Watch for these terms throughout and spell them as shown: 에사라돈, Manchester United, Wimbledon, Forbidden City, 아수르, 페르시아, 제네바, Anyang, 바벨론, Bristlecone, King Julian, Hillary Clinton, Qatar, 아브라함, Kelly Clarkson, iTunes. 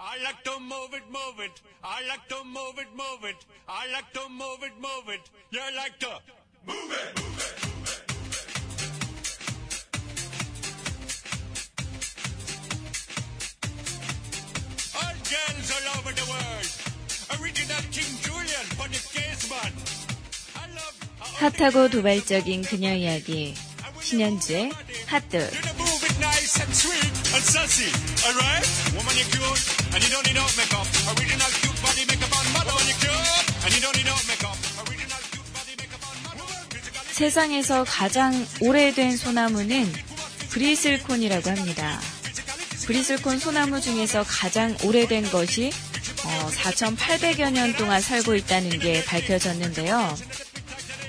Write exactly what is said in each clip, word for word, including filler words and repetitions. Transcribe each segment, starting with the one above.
I like to move it, move it. I like to move it, move it. I like to move it, move it. You like to move it, move it, move it. All girls all over the world. Original King Julian for the case man. I love. 핫하고 도발적인 그녀 이야기. 신현주의 핫뜨. 세상에서 가장 오래된 소나무는 브리슬콘이라고 합니다. 브리슬콘 소나무 중에서 가장 오래된 것이 어, 사천팔백여 년 동안 살고 있다는 게 밝혀졌는데요.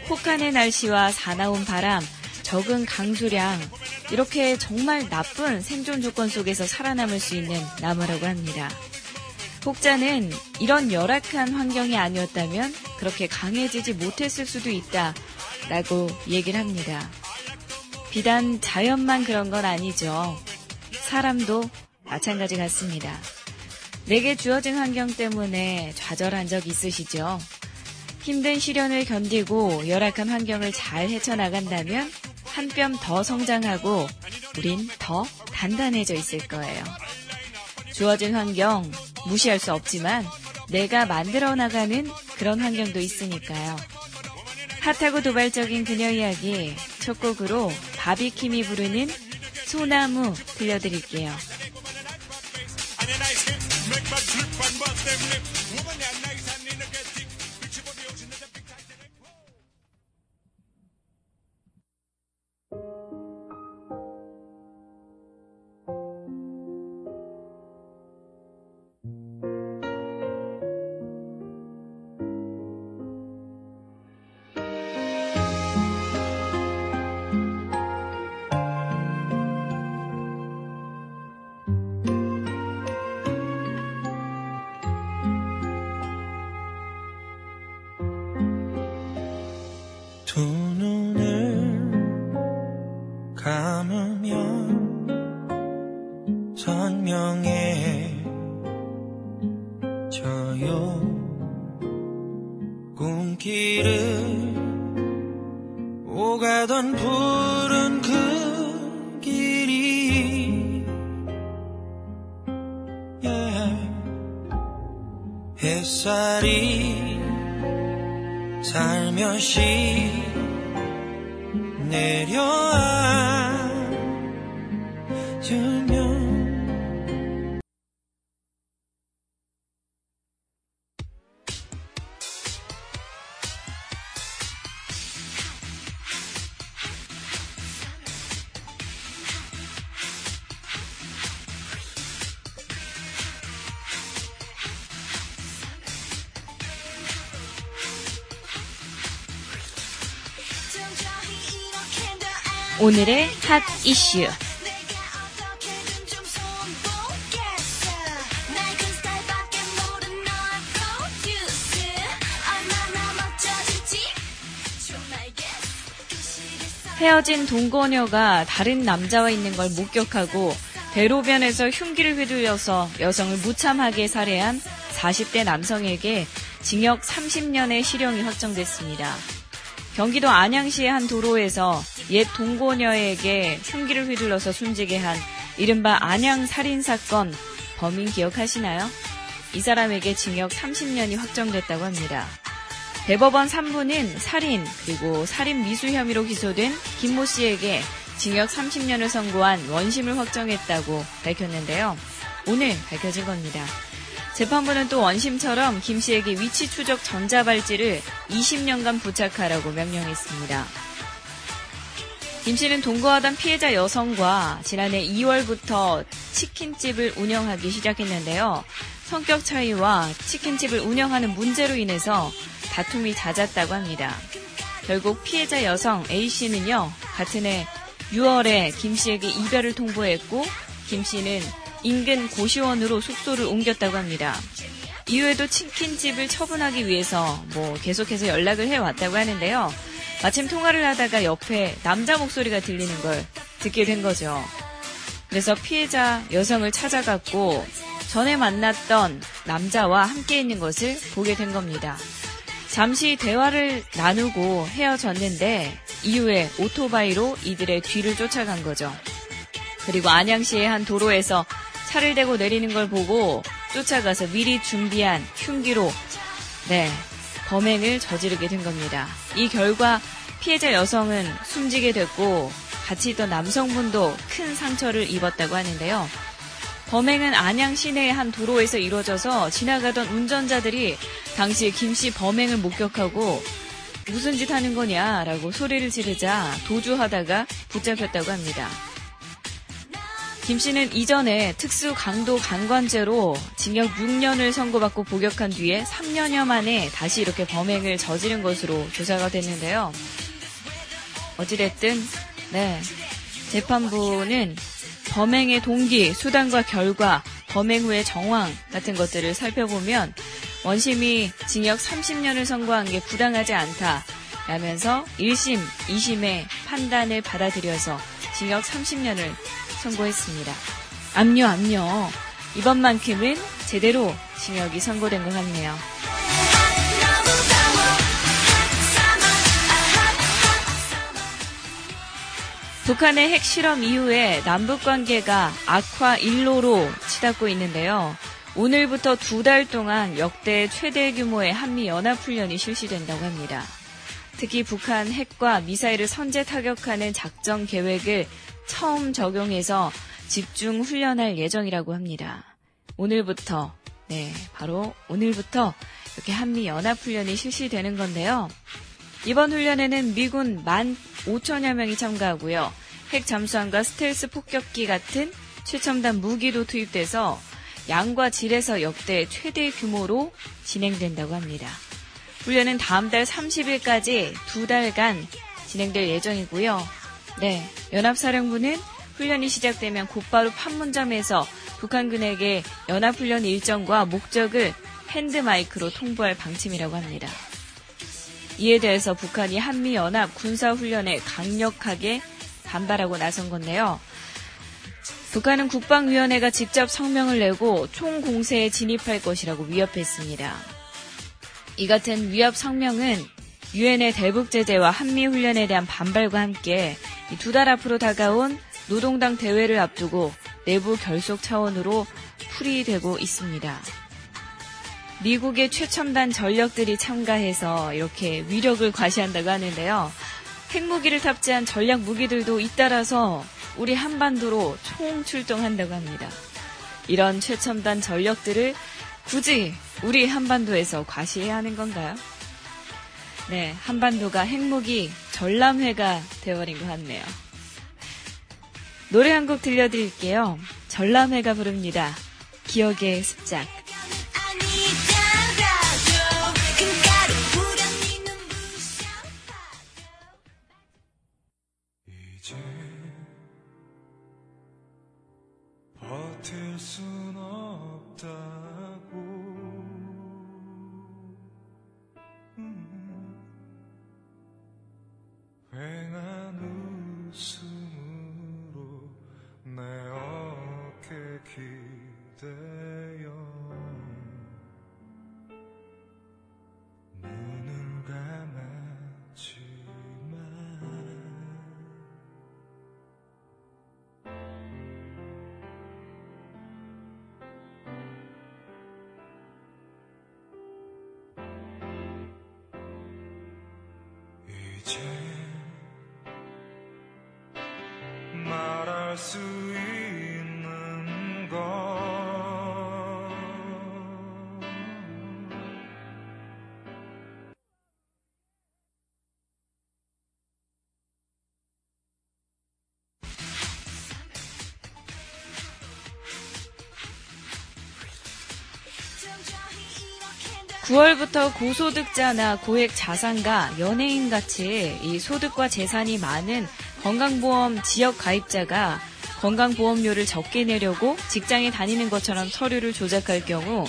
혹한의 날씨와 사나운 바람, 적은 강수량, 이렇게 정말 나쁜 생존 조건 속에서 살아남을 수 있는 나무라고 합니다. 혹자는 이런 열악한 환경이 아니었다면 그렇게 강해지지 못했을 수도 있다라고 얘기를 합니다. 비단 자연만 그런 건 아니죠. 사람도 마찬가지 같습니다. 내게 주어진 환경 때문에 좌절한 적 있으시죠? 힘든 시련을 견디고 열악한 환경을 잘 헤쳐나간다면 한 뼘 더 성장하고 우린 더 단단해져 있을 거예요. 주어진 환경 무시할 수 없지만 내가 만들어 나가는 그런 환경도 있으니까요. 핫하고 도발적인 그녀 이야기 첫 곡으로 바비킴이 부르는 소나무 들려드릴게요. 오늘의 핫 이슈. 헤어진 동거녀가 다른 남자와 있는 걸 목격하고 대로변에서 흉기를 휘둘려서 여성을 무참하게 살해한 사십 대 남성에게 징역 삼십 년의 실형이 확정됐습니다. 경기도 안양시의 한 도로에서 옛 동고녀에게 흉기를 휘둘러서 숨지게 한 이른바 안양 살인사건 범인 기억하시나요? 이 사람에게 징역 삼십 년이 확정됐다고 합니다. 대법원 삼 부는 살인 그리고 살인미수 혐의로 기소된 김모 씨에게 징역 삼십 년을 선고한 원심을 확정했다고 밝혔는데요. 오늘 밝혀진 겁니다. 재판부는 또 원심처럼 김 씨에게 위치 추적 전자발찌를 이십 년간 부착하라고 명령했습니다. 김 씨는 동거하던 피해자 여성과 지난해 이월부터 치킨집을 운영하기 시작했는데요. 성격 차이와 치킨집을 운영하는 문제로 인해서 다툼이 잦았다고 합니다. 결국 피해자 여성 A 씨는요, 같은 해 유월에 김 씨에게 이별을 통보했고, 김 씨는 인근 고시원으로 숙소를 옮겼다고 합니다. 이후에도 치킨집을 처분하기 위해서 뭐 계속해서 연락을 해왔다고 하는데요. 마침 통화를 하다가 옆에 남자 목소리가 들리는 걸 듣게 된 거죠. 그래서 피해자 여성을 찾아갔고 전에 만났던 남자와 함께 있는 것을 보게 된 겁니다. 잠시 대화를 나누고 헤어졌는데 이후에 오토바이로 이들의 뒤를 쫓아간 거죠. 그리고 안양시의 한 도로에서 차를 대고 내리는 걸 보고 쫓아가서 미리 준비한 흉기로 네 범행을 저지르게 된 겁니다. 이 결과 피해자 여성은 숨지게 됐고 같이 있던 남성분도 큰 상처를 입었다고 하는데요. 범행은 안양 시내의 한 도로에서 이루어져서 지나가던 운전자들이 당시 김씨 범행을 목격하고 무슨 짓 하는 거냐라고 소리를 지르자 도주하다가 붙잡혔다고 합니다. 김 씨는 이전에 특수강도 강간죄로 징역 육 년을 선고받고 복역한 뒤에 삼 년여 만에 다시 이렇게 범행을 저지른 것으로 조사가 됐는데요. 어찌됐든 네, 재판부는 범행의 동기, 수단과 결과, 범행 후의 정황 같은 것들을 살펴보면 원심이 징역 삼십 년을 선고한 게 부당하지 않다라면서 일 심, 이 심의 판단을 받아들여서 징역 삼십 년을 선고했습니다. 압류, 압류. 이번만큼은 제대로 징역이 선고된 것 같네요. 북한의 핵실험 이후에 남북관계가 악화 일로로 치닫고 있는데요. 오늘부터 두 달 동안 역대 최대 규모의 한미연합훈련이 실시된다고 합니다. 특히 북한 핵과 미사일을 선제 타격하는 작전 계획을 처음 적용해서 집중 훈련할 예정이라고 합니다. 오늘부터, 네, 바로 오늘부터 이렇게 한미연합훈련이 실시되는 건데요. 이번 훈련에는 미군 만 오천여 명이 참가하고요. 핵 잠수함과 스텔스 폭격기 같은 최첨단 무기도 투입돼서 양과 질에서 역대 최대 규모로 진행된다고 합니다. 훈련은 다음 달 삼십 일까지 두 달간 진행될 예정이고요. 네, 연합사령부는 훈련이 시작되면 곧바로 판문점에서 북한군에게 연합훈련 일정과 목적을 핸드마이크로 통보할 방침이라고 합니다. 이에 대해서 북한이 한미연합 군사훈련에 강력하게 반발하고 나선 건데요. 북한은 국방위원회가 직접 성명을 내고 총공세에 진입할 것이라고 위협했습니다. 이 같은 위협 성명은 유엔의 대북 제재와 한미훈련에 대한 반발과 함께 두 달 앞으로 다가온 노동당 대회를 앞두고 내부 결속 차원으로 풀이되고 있습니다. 미국의 최첨단 전력들이 참가해서 이렇게 위력을 과시한다고 하는데요. 핵무기를 탑재한 전략 무기들도 잇따라서 우리 한반도로 총출동한다고 합니다. 이런 최첨단 전력들을 굳이 우리 한반도에서 과시해야 하는 건가요? 네, 한반도가 핵무기 전람회가 되어버린 것 같네요. 노래 한 곡 들려드릴게요. 전람회가 부릅니다. 기억의 습작. 말할 수 있는 것 구월부터 고소득자나 고액 자산가, 연예인같이 이 소득과 재산이 많은 건강보험 지역 가입자가 건강보험료를 적게 내려고 직장에 다니는 것처럼 서류를 조작할 경우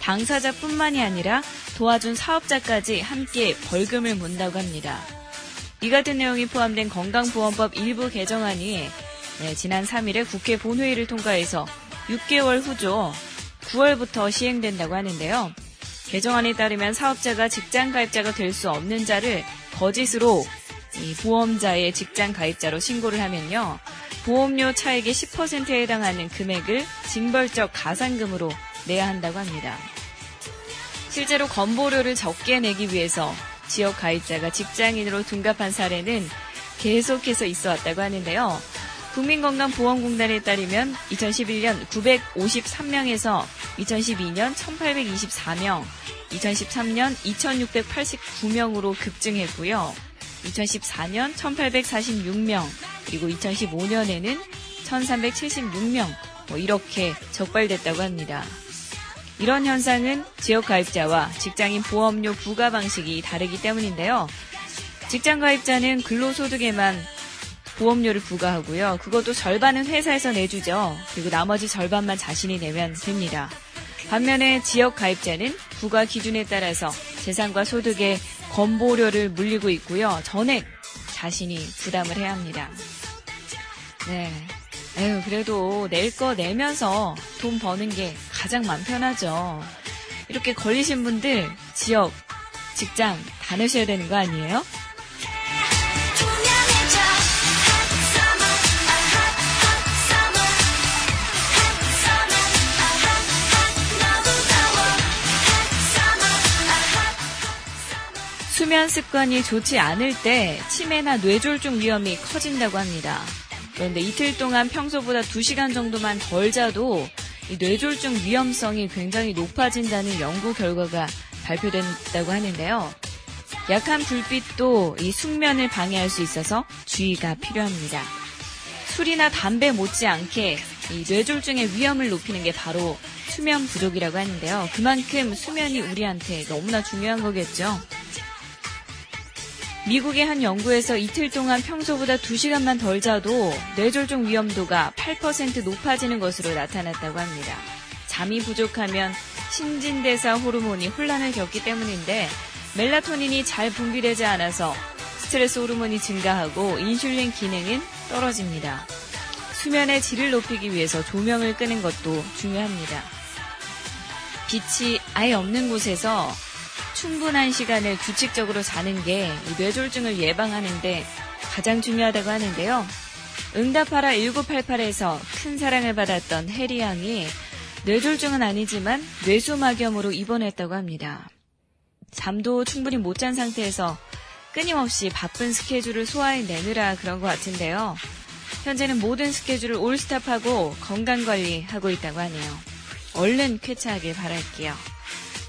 당사자뿐만이 아니라 도와준 사업자까지 함께 벌금을 문다고 합니다. 이 같은 내용이 포함된 건강보험법 일부 개정안이 네, 지난 삼 일에 국회 본회의를 통과해서 육 개월 후죠. 구월부터 시행된다고 하는데요. 개정안에 따르면 사업자가 직장 가입자가 될 수 없는 자를 거짓으로 이 보험자의 직장 가입자로 신고를 하면요. 보험료 차액의 십 퍼센트에 해당하는 금액을 징벌적 가산금으로 내야 한다고 합니다. 실제로 건보료를 적게 내기 위해서 지역 가입자가 직장인으로 둔갑한 사례는 계속해서 있어 왔다고 하는데요. 국민건강보험공단에 따르면 이천십일 년 구백오십삼 명에서 이천십이 년 천팔백이십사 명, 이천십삼 년 이천육백팔십구 명으로 급증했고요. 이천십사 년 천팔백사십육 명, 그리고 이천십오 년에는 천삼백칠십육 명, 뭐 이렇게 적발됐다고 합니다. 이런 현상은 지역 가입자와 직장인 보험료 부과 방식이 다르기 때문인데요. 직장 가입자는 근로소득에만 보험료를 부과하고요. 그것도 절반은 회사에서 내주죠. 그리고 나머지 절반만 자신이 내면 됩니다. 반면에 지역 가입자는 부과 기준에 따라서 재산과 소득에 건보료를 물리고 있고요. 전액 자신이 부담을 해야 합니다. 네, 에휴, 그래도 낼 거 내면서 돈 버는 게 가장 마음 편하죠. 이렇게 걸리신 분들 지역, 직장 다 내셔야 되는 거 아니에요? 수면 습관이 좋지 않을 때 치매나 뇌졸중 위험이 커진다고 합니다. 그런데 이틀 동안 평소보다 두 시간 정도만 덜 자도 이 뇌졸중 위험성이 굉장히 높아진다는 연구 결과가 발표됐다고 하는데요. 약한 불빛도 이 숙면을 방해할 수 있어서 주의가 필요합니다. 술이나 담배 못지않게 이 뇌졸중의 위험을 높이는 게 바로 수면 부족이라고 하는데요. 그만큼 수면이 우리한테 너무나 중요한 거겠죠. 미국의 한 연구에서 이틀 동안 평소보다 두 시간만 덜 자도 뇌졸중 위험도가 팔 퍼센트 높아지는 것으로 나타났다고 합니다. 잠이 부족하면 신진대사 호르몬이 혼란을 겪기 때문인데 멜라토닌이 잘 분비되지 않아서 스트레스 호르몬이 증가하고 인슐린 기능은 떨어집니다. 수면의 질을 높이기 위해서 조명을 끄는 것도 중요합니다. 빛이 아예 없는 곳에서 충분한 시간을 규칙적으로 자는 게 뇌졸중을 예방하는 데 가장 중요하다고 하는데요. 응답하라 천구백팔십팔에서 큰 사랑을 받았던 해리 양이 뇌졸중은 아니지만 뇌수막염으로 입원했다고 합니다. 잠도 충분히 못 잔 상태에서 끊임없이 바쁜 스케줄을 소화해내느라 그런 것 같은데요. 현재는 모든 스케줄을 올스톱하고 건강관리하고 있다고 하네요. 얼른 쾌차하길 바랄게요.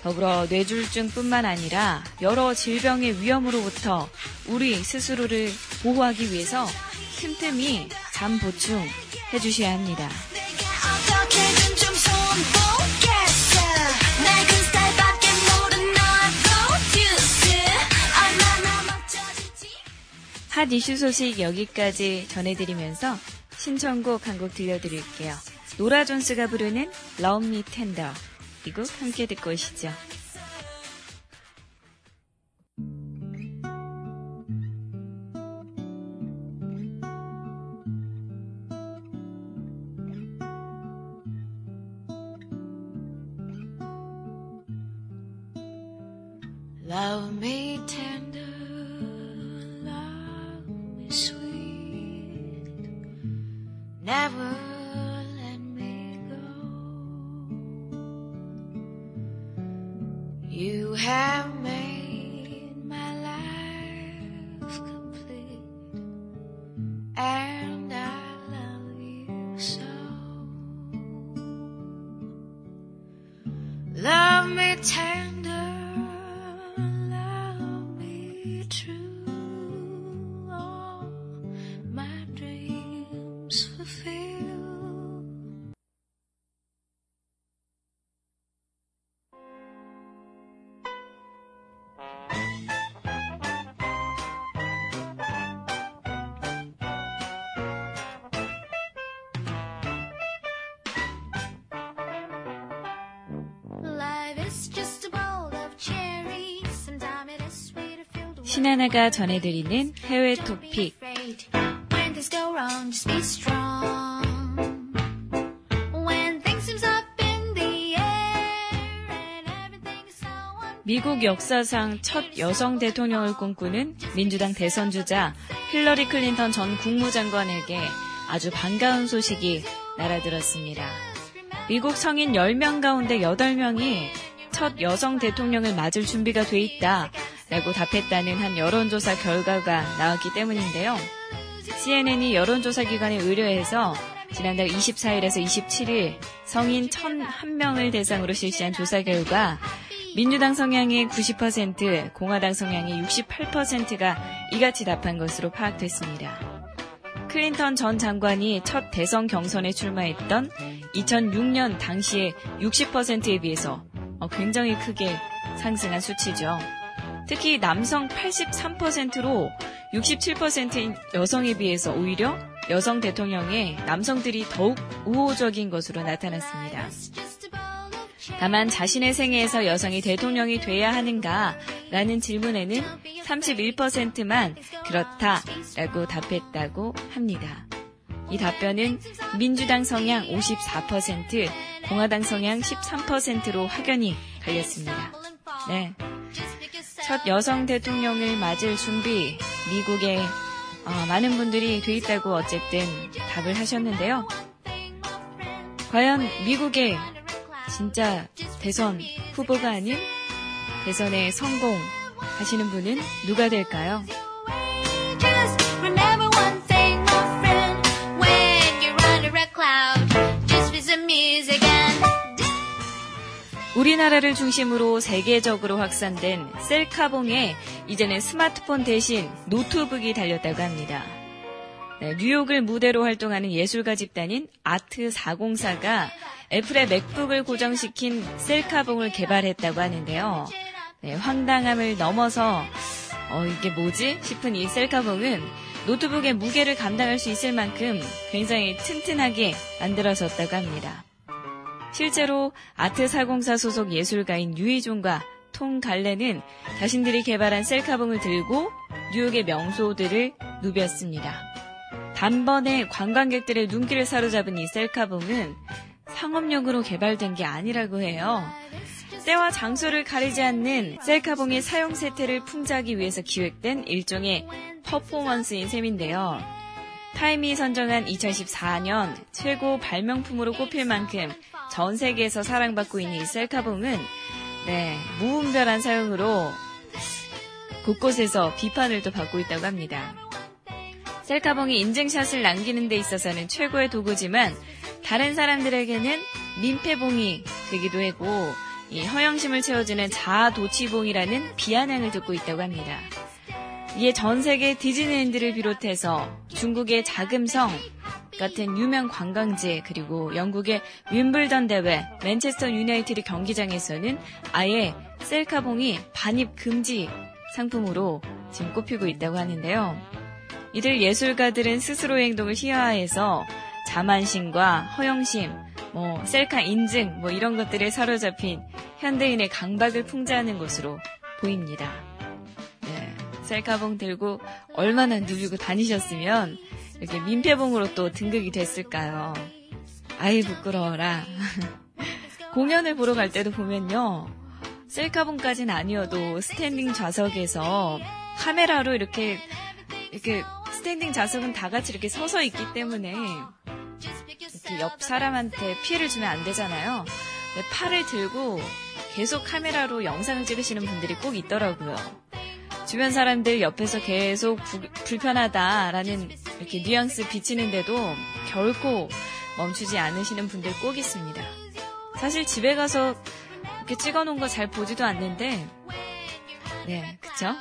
더불어 뇌졸중뿐만 아니라 여러 질병의 위험으로부터 우리 스스로를 보호하기 위해서 틈틈이 잠 보충해 주셔야 합니다. 핫 이슈 소식 여기까지 전해드리면서 신청곡 한 곡 들려드릴게요. 노라 존스가 부르는 Love Me Tender. 이 곡 함께 듣고 오시죠. Love me tender, love me sweet, never You have made my life complete, and I love you so. Love me tender, love me true, all my dreams fulfill. 신하나가 전해드리는 해외 토픽. 미국 역사상 첫 여성 대통령을 꿈꾸는 민주당 대선 주자 힐러리 클린턴 전 국무장관에게 아주 반가운 소식이 날아들었습니다. 미국 성인 열 명 가운데 여덟 명이 첫 여성 대통령을 맞을 준비가 돼 있다라고 답했다는 한 여론조사 결과가 나왔기 때문인데요. 씨엔엔이 여론조사 기관에 의뢰해서 지난달 이십사일에서 이십칠일 성인 천일 명을 대상으로 실시한 조사 결과 민주당 성향의 구십 퍼센트, 공화당 성향의 육십팔 퍼센트가 이같이 답한 것으로 파악됐습니다. 클린턴 전 장관이 첫 대선 경선에 출마했던 이천육년 당시의 육십 퍼센트에 비해서 굉장히 크게 상승한 수치죠. 특히 남성 팔십삼 퍼센트로 육십칠 퍼센트인 여성에 비해서 오히려 여성 대통령에 남성들이 더욱 우호적인 것으로 나타났습니다. 다만 자신의 생애에서 여성이 대통령이 돼야 하는가라는 질문에는 삼십일 퍼센트만 그렇다라고 답했다고 합니다. 이 답변은 민주당 성향 오십사 퍼센트, 공화당 성향 십삼 퍼센트로 확연히 갈렸습니다. 네, 첫 여성 대통령을 맞을 준비, 미국에 어, 많은 분들이 돼 있다고 어쨌든 답을 하셨는데요. 과연 미국의 진짜 대선 후보가 아닌 대선에 성공하시는 분은 누가 될까요? 우리나라를 중심으로 세계적으로 확산된 셀카봉에 이제는 스마트폰 대신 노트북이 달렸다고 합니다. 네, 뉴욕을 무대로 활동하는 예술가 집단인 아트 사공사가 애플의 맥북을 고정시킨 셀카봉을 개발했다고 하는데요. 네, 황당함을 넘어서 어, 이게 뭐지? 싶은 이 셀카봉은 노트북의 무게를 감당할 수 있을 만큼 굉장히 튼튼하게 만들어졌다고 합니다. 실제로 아트 사공사 소속 예술가인 유이종과 톰 갈레는 자신들이 개발한 셀카봉을 들고 뉴욕의 명소들을 누볐습니다. 단번에 관광객들의 눈길을 사로잡은 이 셀카봉은 상업용으로 개발된 게 아니라고 해요. 때와 장소를 가리지 않는 셀카봉의 사용 세태를 풍자하기 위해서 기획된 일종의 퍼포먼스인 셈인데요. 타임이 선정한 이천십사년 최고 발명품으로 꼽힐 만큼 전 세계에서 사랑받고 있는 이 셀카봉은 네, 무분별한 사용으로 곳곳에서 비판을 또 받고 있다고 합니다. 셀카봉이 인증샷을 남기는 데 있어서는 최고의 도구지만 다른 사람들에게는 민폐봉이 되기도 하고 이 허영심을 채워주는 자아도취봉이라는 비아냥을 듣고 있다고 합니다. 이에 전 세계 디즈니랜드를 비롯해서 중국의 자금성 같은 유명 관광지 그리고 영국의 윈블던 대회, 맨체스터 유나이티드 경기장에서는 아예 셀카봉이 반입 금지 상품으로 지금 꼽히고 있다고 하는데요. 이들 예술가들은 스스로의 행동을 희화화해서 자만심과 허영심, 뭐 셀카 인증 뭐 이런 것들에 사로잡힌 현대인의 강박을 풍자하는 것으로 보입니다. 네, 셀카봉 들고 얼마나 누비고 다니셨으면 이렇게 민폐봉으로 또 등극이 됐을까요? 아이 부끄러워라. 공연을 보러 갈 때도 보면요, 셀카봉까지는 아니어도 스탠딩 좌석에서 카메라로 이렇게 이렇게 스탠딩 좌석은 다 같이 이렇게 서서 있기 때문에 이렇게 옆 사람한테 피해를 주면 안 되잖아요. 근데 팔을 들고 계속 카메라로 영상을 찍으시는 분들이 꼭 있더라고요. 주변 사람들 옆에서 계속 부, 불편하다라는 이렇게 뉘앙스 비치는데도 결코 멈추지 않으시는 분들 꼭 있습니다. 사실 집에 가서 이렇게 찍어놓은 거 잘 보지도 않는데, 네, 그쵸?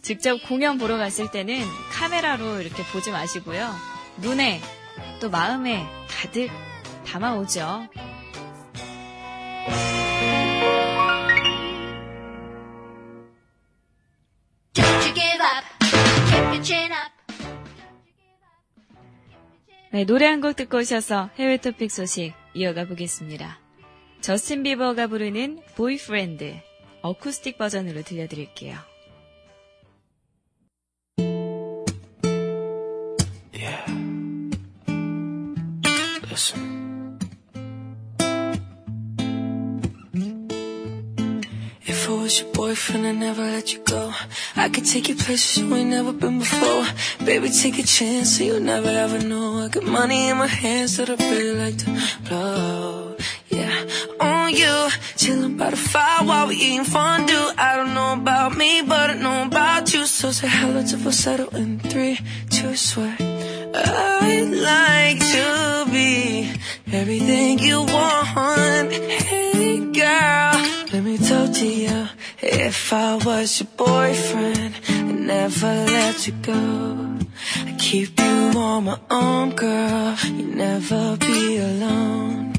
직접 공연 보러 갔을 때는 카메라로 이렇게 보지 마시고요. 눈에 또 마음에 가득 담아오죠. 네, 노래 한 곡 듣고 오셔서 해외 토픽 소식 이어가 보겠습니다. 저스틴 비버가 부르는 보이프렌드 어쿠스틱 버전으로 들려드릴게요. Yeah. Listen. If if I was your boyfriend, I'd never let you go. I could take you places you ain't never been before. Baby, take a chance so you'll never ever know. I got money in my hands that I really like to blow. Yeah, on you, chillin' by the fire while we eatin' fondue. I don't know about me, but I know about you. So say hello to falsetto in three, two, swear. I'd like to be everything you want. Hey girl, let me talk to you. If I was your boyfriend, I'd never let you go. I'd keep you on my arm, girl. You'd never be alone.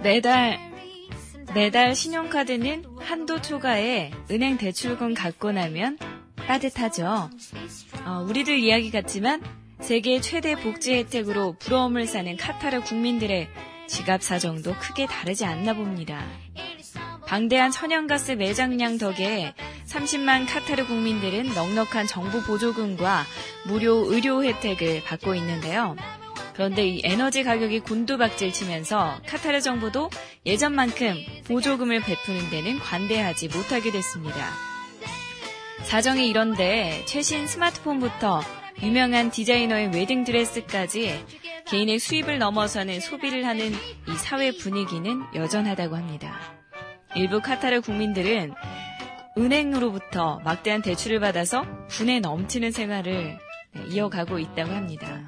매달 매달 신용카드는 한도 초과에 은행 대출금 갚고 나면 빠듯하죠. 어, 우리들 이야기 같지만 세계 최대 복지 혜택으로 부러움을 사는 카타르 국민들의 지갑 사정도 크게 다르지 않나 봅니다. 방대한 천연가스 매장량 덕에 삼십만 카타르 국민들은 넉넉한 정부 보조금과 무료 의료 혜택을 받고 있는데요. 그런데 이 에너지 가격이 곤두박질 치면서 카타르 정부도 예전만큼 보조금을 베푸는 데는 관대하지 못하게 됐습니다. 사정이 이런데 최신 스마트폰부터 유명한 디자이너의 웨딩드레스까지 개인의 수입을 넘어서는 소비를 하는 이 사회 분위기는 여전하다고 합니다. 일부 카타르 국민들은 은행으로부터 막대한 대출을 받아서 분에 넘치는 생활을 이어가고 있다고 합니다.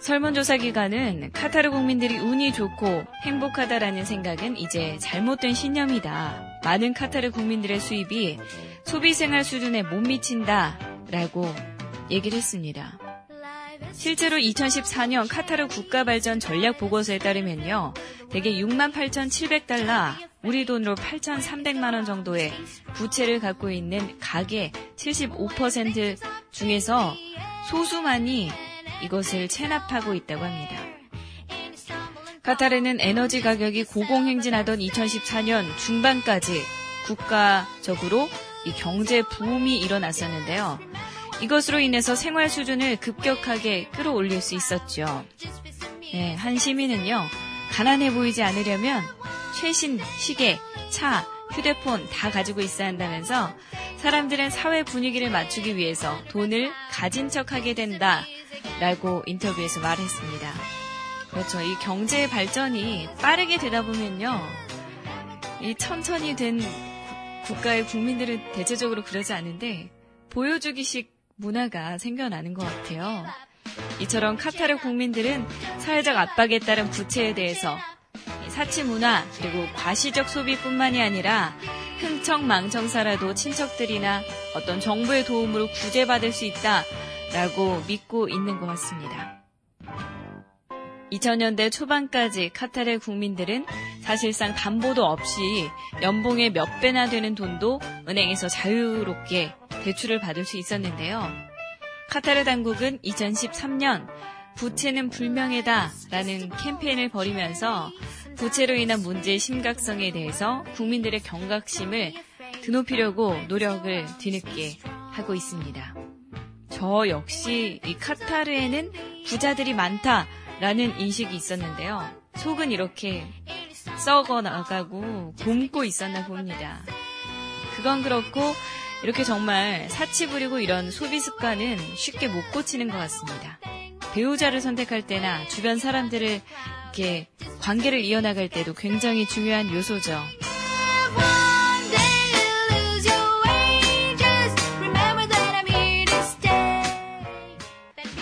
설문조사 기관은 카타르 국민들이 운이 좋고 행복하다라는 생각은 이제 잘못된 신념이다. 많은 카타르 국민들의 수입이 소비생활 수준에 못 미친다라고 얘기를 했습니다. 실제로 이천십사 년 카타르 국가발전 전략보고서에 따르면요. 대개 육만 팔천칠백 달러, 우리 돈으로 팔천삼백만 원 정도의 부채를 갖고 있는 가계 칠십오 퍼센트 중에서 소수만이 이것을 체납하고 있다고 합니다. 카타르는 에너지 가격이 고공행진하던 이천십사 년 중반까지 국가적으로 이 경제 붐이 일어났었는데요. 이것으로 인해서 생활 수준을 급격하게 끌어올릴 수 있었죠. 네, 한 시민은요, 가난해 보이지 않으려면 최신 시계, 차, 휴대폰 다 가지고 있어야 한다면서 사람들은 사회 분위기를 맞추기 위해서 돈을 가진 척하게 된다. 라고 인터뷰에서 말했습니다. 그렇죠. 이 경제의 발전이 빠르게 되다 보면요. 이 천천히 된 구, 국가의 국민들은 대체적으로 그러지 않은데 보여주기식 문화가 생겨나는 것 같아요. 이처럼 카타르 국민들은 사회적 압박에 따른 부채에 대해서 사치 문화 그리고 과시적 소비뿐만이 아니라 흥청망청사라도 친척들이나 어떤 정부의 도움으로 구제받을 수 있다. 라고 믿고 있는 것 같습니다. 이천 년대 초반까지 카타르 국민들은 사실상 담보도 없이 연봉의 몇 배나 되는 돈도 은행에서 자유롭게 대출을 받을 수 있었는데요. 카타르 당국은 이천십삼 년 부채는 불명예다라는 캠페인을 벌이면서 부채로 인한 문제의 심각성에 대해서 국민들의 경각심을 드높이려고 노력을 뒤늦게 하고 있습니다. 저 역시 이 카타르에는 부자들이 많다라는 인식이 있었는데요. 속은 이렇게 썩어나가고 곪고 있었나 봅니다. 그건 그렇고 이렇게 정말 사치 부리고 이런 소비 습관은 쉽게 못 고치는 것 같습니다. 배우자를 선택할 때나 주변 사람들을 이렇게 관계를 이어나갈 때도 굉장히 중요한 요소죠.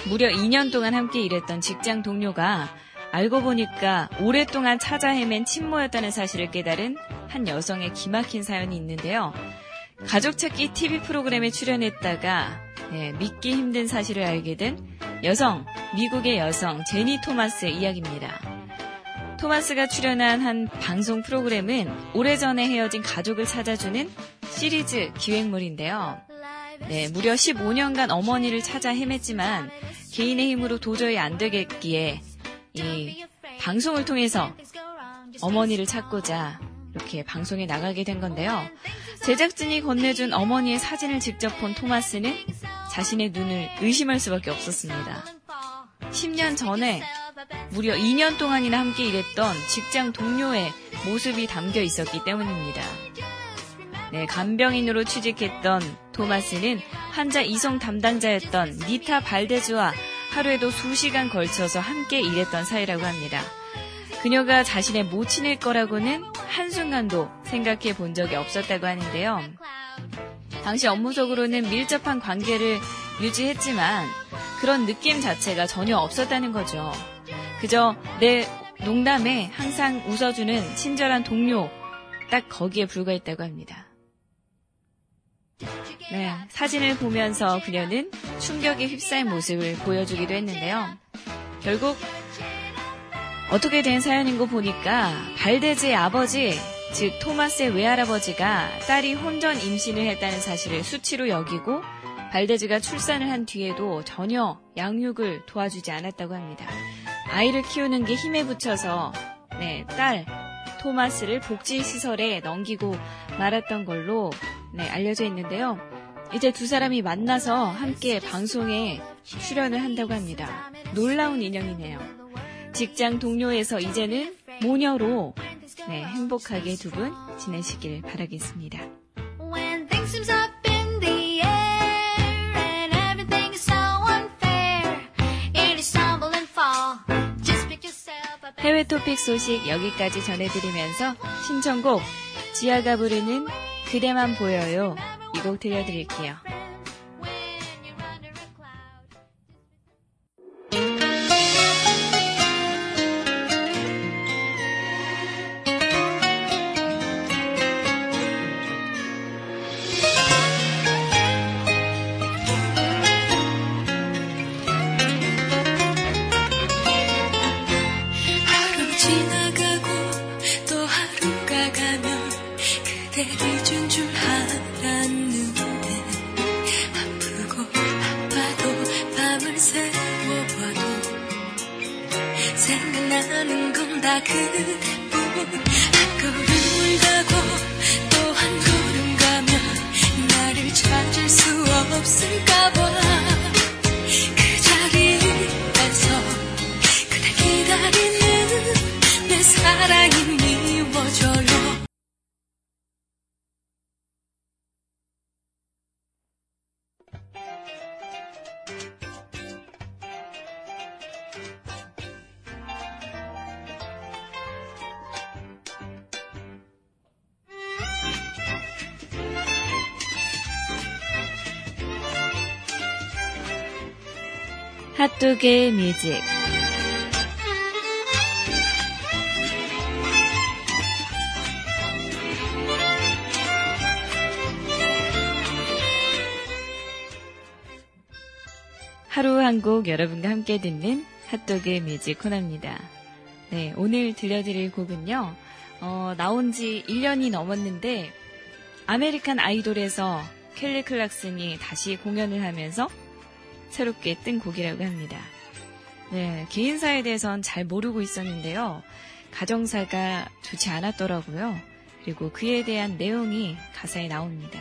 무려 이 년 동안 함께 일했던 직장 동료가 알고 보니까 오랫동안 찾아 헤맨 친모였다는 사실을 깨달은 한 여성의 기막힌 사연이 있는데요. 가족 찾기 티비 프로그램에 출연했다가 네, 믿기 힘든 사실을 알게 된 여성, 미국의 여성 제니 토마스의 이야기입니다. 토마스가 출연한 한 방송 프로그램은 오래전에 헤어진 가족을 찾아주는 시리즈 기획물인데요. 네, 무려 십오 년간 어머니를 찾아 헤맸지만 개인의 힘으로 도저히 안 되겠기에 이 방송을 통해서 어머니를 찾고자 이렇게 방송에 나가게 된 건데요. 제작진이 건네준 어머니의 사진을 직접 본 토마스는 자신의 눈을 의심할 수밖에 없었습니다. 십 년 전에 무려 이 년 동안이나 함께 일했던 직장 동료의 모습이 담겨 있었기 때문입니다. 네, 간병인으로 취직했던 토마스는 환자 이송 담당자였던 니타 발데즈와 하루에도 수시간 걸쳐서 함께 일했던 사이라고 합니다. 그녀가 자신의 모친일 거라고는 한순간도 생각해 본 적이 없었다고 하는데요. 당시 업무적으로는 밀접한 관계를 유지했지만 그런 느낌 자체가 전혀 없었다는 거죠. 그저 내 농담에 항상 웃어주는 친절한 동료, 딱 거기에 불과했다고 합니다. 네, 사진을 보면서 그녀는 충격에 휩싸인 모습을 보여주기도 했는데요. 결국 어떻게 된 사연인 거 보니까 발데즈의 아버지, 즉 토마스의 외할아버지가 딸이 혼전 임신을 했다는 사실을 수치로 여기고 발데즈가 출산을 한 뒤에도 전혀 양육을 도와주지 않았다고 합니다. 아이를 키우는 게 힘에 부쳐서 네, 딸 토마스를 복지시설에 넘기고 말았던 걸로 네, 알려져 있는데요. 이제 두 사람이 만나서 함께 방송에 출연을 한다고 합니다. 놀라운 인연이네요. 직장 동료에서 이제는 모녀로 네, 행복하게 두 분 지내시길 바라겠습니다. 해외 토픽 소식 여기까지 전해드리면서 신청곡 지아가 부르는 그대만 보여요. 이 곡 들려드릴게요. 핫도그의 뮤직. 하루 한 곡 여러분과 함께 듣는 핫도그의 뮤직 코너입니다. 네, 오늘 들려드릴 곡은요. 어, 나온 지 일 년이 넘었는데 아메리칸 아이돌에서 켈리 클락슨이 다시 공연을 하면서 새롭게 뜬 곡이라고 합니다. 네, 개인사에 대해선 잘 모르고 있었는데요. 가정사가 좋지 않았더라고요. 그리고 그에 대한 내용이 가사에 나옵니다.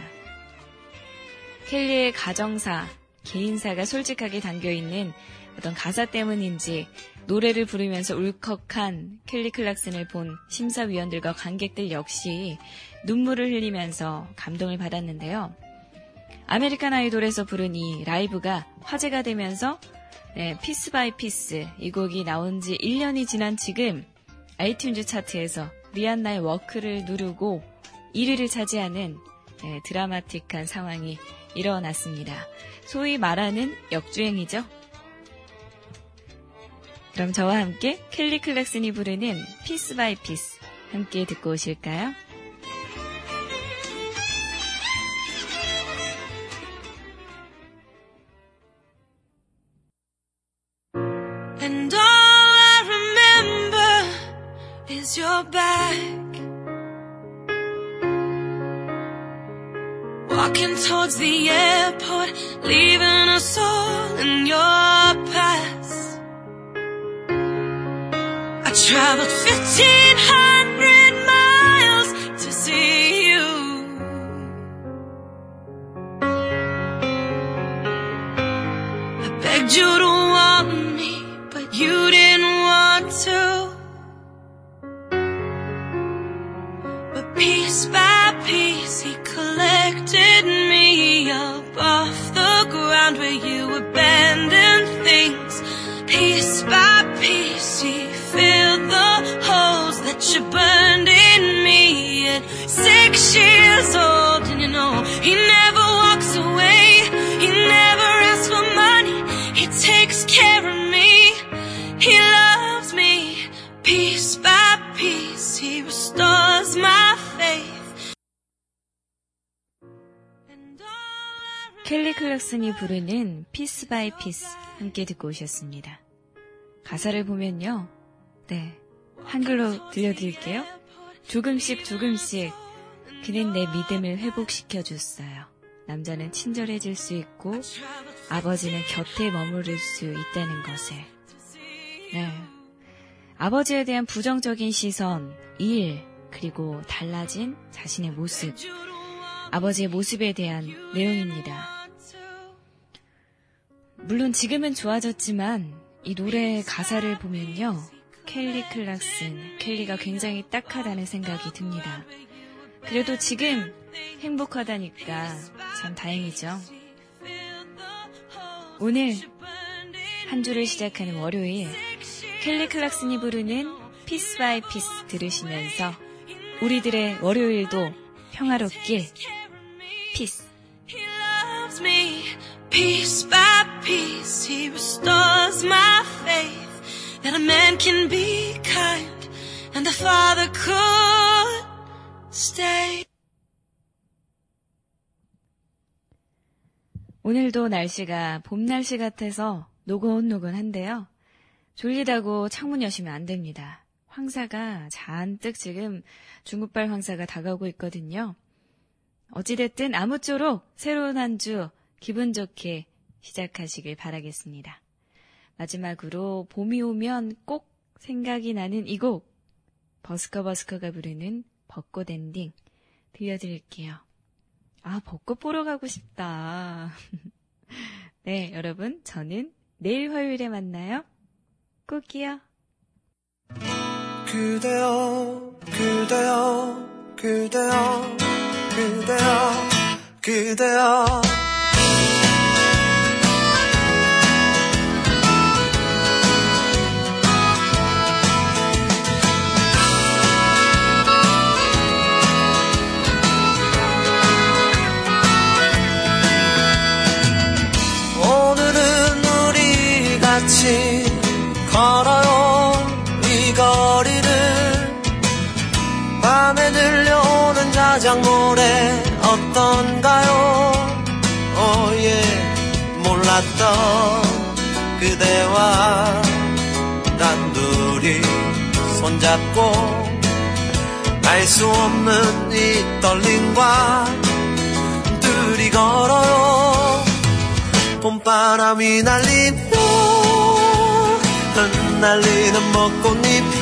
켈리의 가정사, 개인사가 솔직하게 담겨있는 어떤 가사 때문인지 노래를 부르면서 울컥한 켈리 클락슨을 본 심사위원들과 관객들 역시 눈물을 흘리면서 감동을 받았는데요. 아메리칸 아이돌에서 부른 이 라이브가 화제가 되면서 네, 피스 바이 피스 이 곡이 나온 지 일 년이 지난 지금 아이튠즈 차트에서 리안나의 워크를 누르고 일 위를 차지하는 네, 드라마틱한 상황이 일어났습니다. 소위 말하는 역주행이죠. 그럼 저와 함께 켈리 클락슨이 부르는 피스 바이 피스 함께 듣고 오실까요? Your back walking towards the airport leaving a soul in your past I traveled fifteen hundred miles But piece by piece he collected me up off the ground where you abandoned things. Piece by piece he filled the holes that you burned in me at six years old. And you know he never walks away, he never asks for money, he takes care of me, he loves me. Piece by piece he restores my faith. 켈리 클락슨이 부르는 피스 바이 피스 함께 듣고 오셨습니다. 가사를 보면요, 네, 한글로 들려드릴게요. 조금씩 조금씩 그는 내 믿음을 회복시켜줬어요. 남자는 친절해질 수 있고 아버지는 곁에 머무를 수 있다는 것에. 네, 아버지에 대한 부정적인 시선, 일, 그리고 달라진 자신의 모습, 아버지의 모습에 대한 내용입니다. 물론 지금은 좋아졌지만 이 노래 가사를 보면요, 켈리 클락슨, 켈리가 굉장히 딱하다는 생각이 듭니다. 그래도 지금 행복하다니까 참 다행이죠. 오늘 한 주를 시작하는 월요일, 켈리 클락슨이 부르는 피스 바이 피스 들으시면서 우리들의 월요일도 평화롭길. 피스. He loves me. Piece by piece he restores my faith that a man can be kind and the father could stay. 오늘도 날씨가 봄 날씨 같아서 노곤노곤한데요. 졸리다고 창문 여시면 안 됩니다. 황사가 잔뜩 지금 중국발 황사가 다가오고 있거든요. 어찌됐든 아무쪼록 새로운 한 주 기분 좋게 시작하시길 바라겠습니다. 마지막으로 봄이 오면 꼭 생각이 나는 이 곡, 버스커버스커가 부르는 벚꽃 엔딩 들려드릴게요. 아, 벚꽃 보러 가고 싶다. 네, 여러분, 저는 내일 화요일에 만나요. 꼭이요. 그대여 그대여 그대여 그대여 그대여 오늘은 우리 같이 걸어요 이 거리를 밤에 들려오는 자작 노래 어떤가요. 오예 몰랐던 그대와 난 둘이 손잡고 알 수 없는 이 떨림과 둘이 걸어요. 봄바람이 날리며 날리는 벚꽃잎